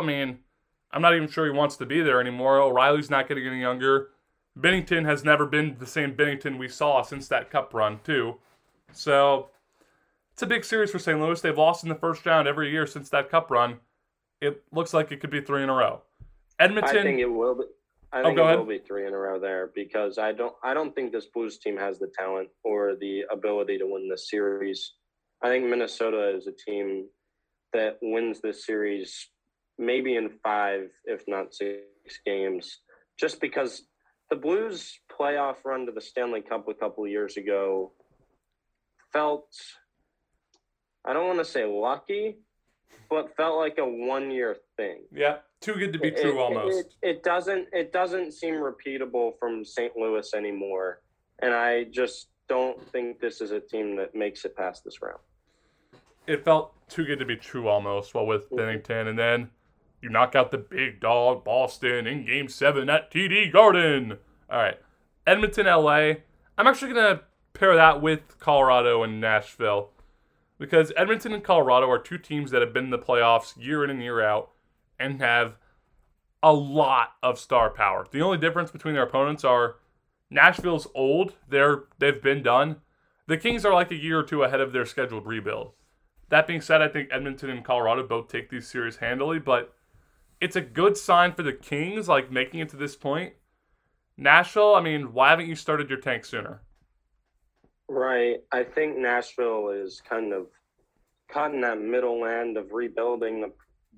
I'm not even sure he wants to be there anymore. O'Reilly's not getting any younger. Binnington has never been the same Binnington we saw since that cup run, too. So, it's a big series for St. Louis. They've lost in the first round every year since that cup run. It looks like it could be 3 in a row. Edmonton. I think it will be. I think it will be three in a row there, because I don't think this Blues team has the talent or the ability to win this series. I think Minnesota is a team that wins this series maybe in 5, if not 6 games, just because the Blues playoff run to the Stanley Cup a couple of years ago felt, I don't want to say lucky, but felt like a one-year thing. Yeah, too good to be true almost. It doesn't seem repeatable from St. Louis anymore, and I just don't think this is a team that makes it past this round. It felt too good to be true almost while with Bennington, and then you knock out the big dog, Boston, in Game 7 at TD Garden. All right, Edmonton, L.A. I'm actually going to pair that with Colorado and Nashville, because Edmonton and Colorado are two teams that have been in the playoffs year in and year out and have a lot of star power. The only difference between their opponents are Nashville's old. They've been done. The Kings are like a year or two ahead of their scheduled rebuild. That being said, I think Edmonton and Colorado both take these series handily, but it's a good sign for the Kings, like, making it to this point. Nashville, I mean, why haven't you started your tank sooner? Right. I think Nashville is kind of caught in that middle end of rebuilding the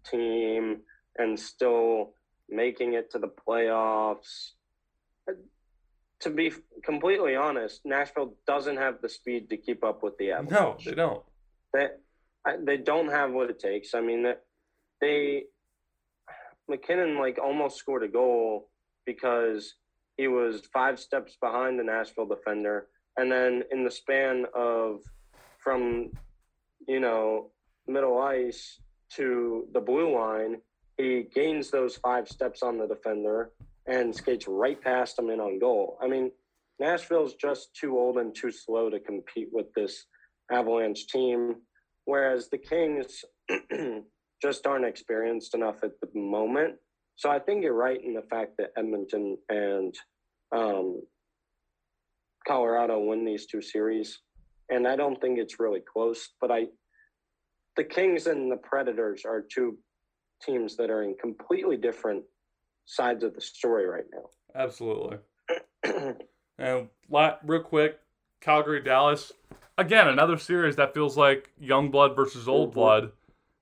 team and still making it to the playoffs. To be completely honest, Nashville doesn't have the speed to keep up with the Avalanche. No, they don't. They don't have what it takes. I mean, McKinnon, like, almost scored a goal because he was 5 steps behind the Nashville defender. And then in the span of from, middle ice to the blue line, he gains those 5 steps on the defender and skates right past him in on goal. I mean, Nashville's just too old and too slow to compete with this Avalanche team, whereas the Kings just aren't experienced enough at the moment. So I think you're right in the fact that Edmonton and Colorado win these two series, and I don't think it's really close, but the Kings and the Predators are two teams that are in completely different sides of the story right now. Absolutely. And real quick, Calgary, Dallas, again, another series that feels like young blood versus old blood.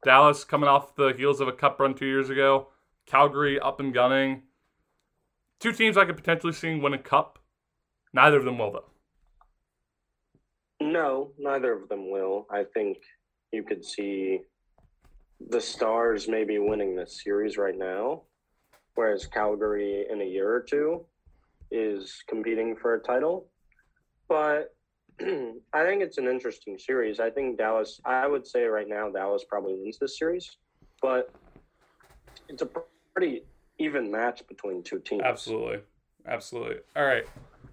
Dallas coming off the heels of a cup run 2 years ago, Calgary up and gunning. Two teams I could potentially see win a cup. Neither of them will, though. No, neither of them will. I think you could see the Stars maybe winning this series right now, whereas Calgary in a year or two is competing for a title. But I think it's an interesting series. I think Dallas, I would say right now, Dallas probably wins this series. But it's a pretty even match between two teams. Absolutely. All right.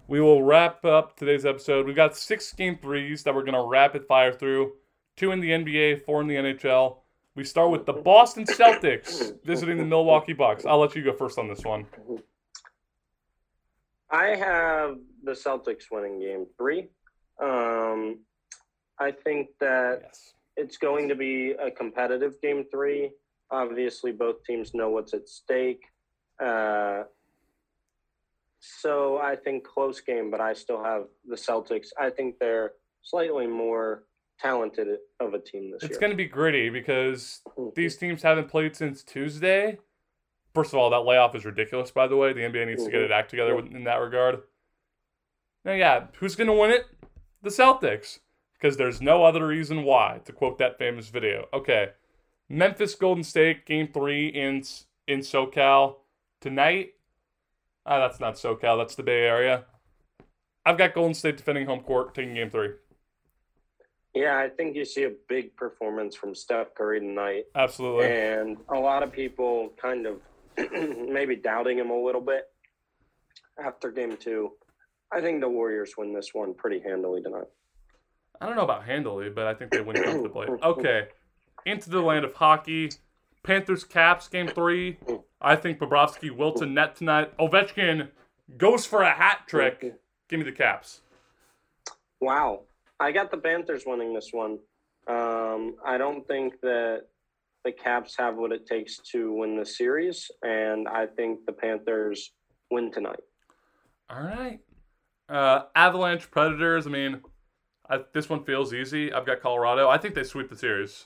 We will wrap up today's episode. We've got 6 game threes that we're going to rapid fire through. 2 in the NBA, 4 in the NHL. We start with the Boston Celtics visiting the Milwaukee Bucks. I'll let you go first on this one. I have the Celtics winning game 3. I think that it's going to be a competitive game 3. Obviously, both teams know what's at stake. So I think close game, but I still have the Celtics. I think they're slightly more talented of a team this year. It's going to be gritty because these teams haven't played since Tuesday. First of all, that layoff is ridiculous, by the way. The NBA needs to get it act together in that regard. Now, who's going to win it? The Celtics, because there's no other reason why, to quote that famous video. Okay, Memphis Golden State, Game 3 in SoCal tonight. That's not SoCal. That's the Bay Area. I've got Golden State defending home court, taking Game 3. Yeah, I think you see a big performance from Steph Curry tonight. Absolutely. And a lot of people kind of maybe doubting him a little bit after Game 2. I think the Warriors win this one pretty handily tonight. I don't know about handily, but I think they win comfortably. Okay, into the land of hockey. Panthers Caps Game 3. I think Bobrovsky will to net tonight. Ovechkin goes for a hat trick. Give me the Caps. Wow. I got the Panthers winning this one. I don't think that the Caps have what it takes to win the series, and I think the Panthers win tonight. All right. Avalanche, Predators. I mean, this one feels easy. I've got Colorado. I think they sweep the series.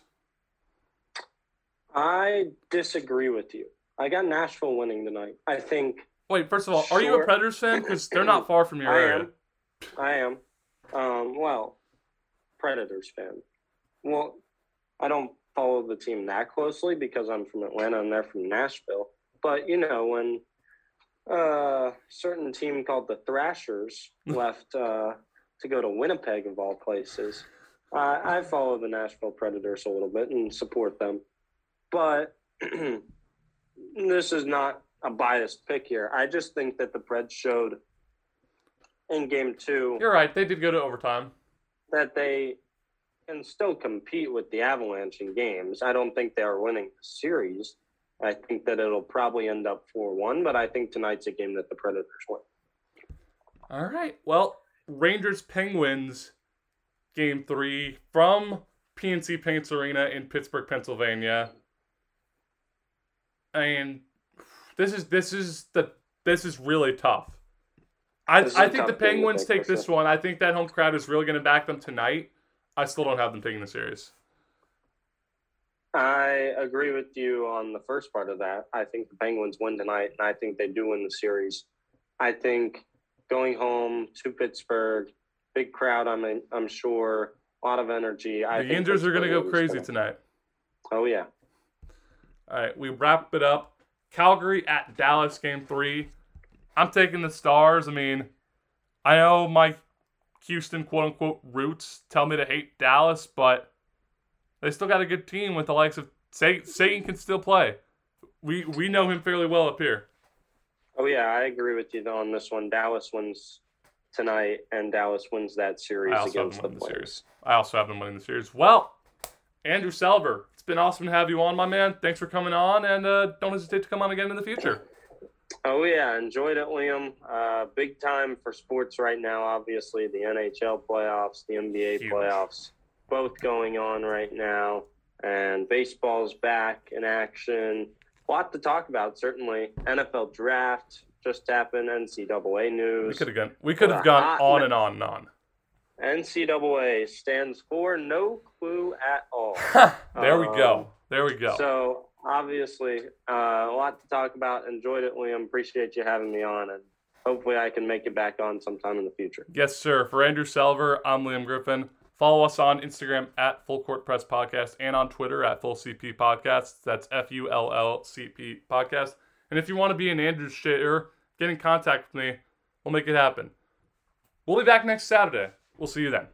I disagree with you. I got Nashville winning tonight. I think. Wait, first of all, are you a Predators fan? Because they're not far from your area. I am. Well, Predators fan. Well, I don't follow the team that closely because I'm from Atlanta and they're from Nashville. But, you know, when a certain team called the Thrashers left to go to Winnipeg, of all places, I follow the Nashville Predators a little bit and support them. But this is not a biased pick here. I just think that the Preds showed in Game 2. You're right. They did go to overtime. That they can still compete with the Avalanche in games. I don't think they are winning the series. I think that it'll probably end up 4-1, but I think tonight's a game that the Predators win. All right. Well, Rangers-Penguins Game 3 from PNC Paints Arena in Pittsburgh, Pennsylvania. And this is really tough. I think the Penguins take this one. I think that home crowd is really going to back them tonight. I still don't have them taking the series. I agree with you on the first part of that. I think the Penguins win tonight, and I think they do win the series. I think going home to Pittsburgh, big crowd, I'm sure, a lot of energy. The Rangers are going to go crazy tonight. Oh, yeah. All right, we wrap it up. Calgary at Dallas, Game 3. I'm taking the Stars. I mean, I know my Houston quote-unquote roots tell me to hate Dallas, but they still got a good team with the likes of Sagan can still play. We know him fairly well up here. Oh, yeah, I agree with you on this one. Dallas wins tonight, and Dallas wins that series against the Flyers. I also have them winning the series. Well, Andrew Selover, it's been awesome to have you on, my man. Thanks for coming on, and don't hesitate to come on again in the future. Oh, yeah. Enjoyed it, Liam. Big time for sports right now, obviously. The NHL playoffs, the NBA Huge. Playoffs, both going on right now. And baseball's back in action. A lot to talk about, certainly. NFL draft just happened. NCAA news. We could have gone on and on and on. NCAA stands for no clue at all. There we go. So, obviously, a lot to talk about. Enjoyed it, Liam. Appreciate you having me on, and hopefully I can make it back on sometime in the future. Yes, sir. For Andrew Selover, I'm Liam Griffin. Follow us on Instagram at Full Court Press Podcast and on Twitter at Full CP Podcast. That's FULLCP Podcast. And if you want to be an Andrew shitter, get in contact with me. We'll make it happen. We'll be back next Saturday. We'll see you then.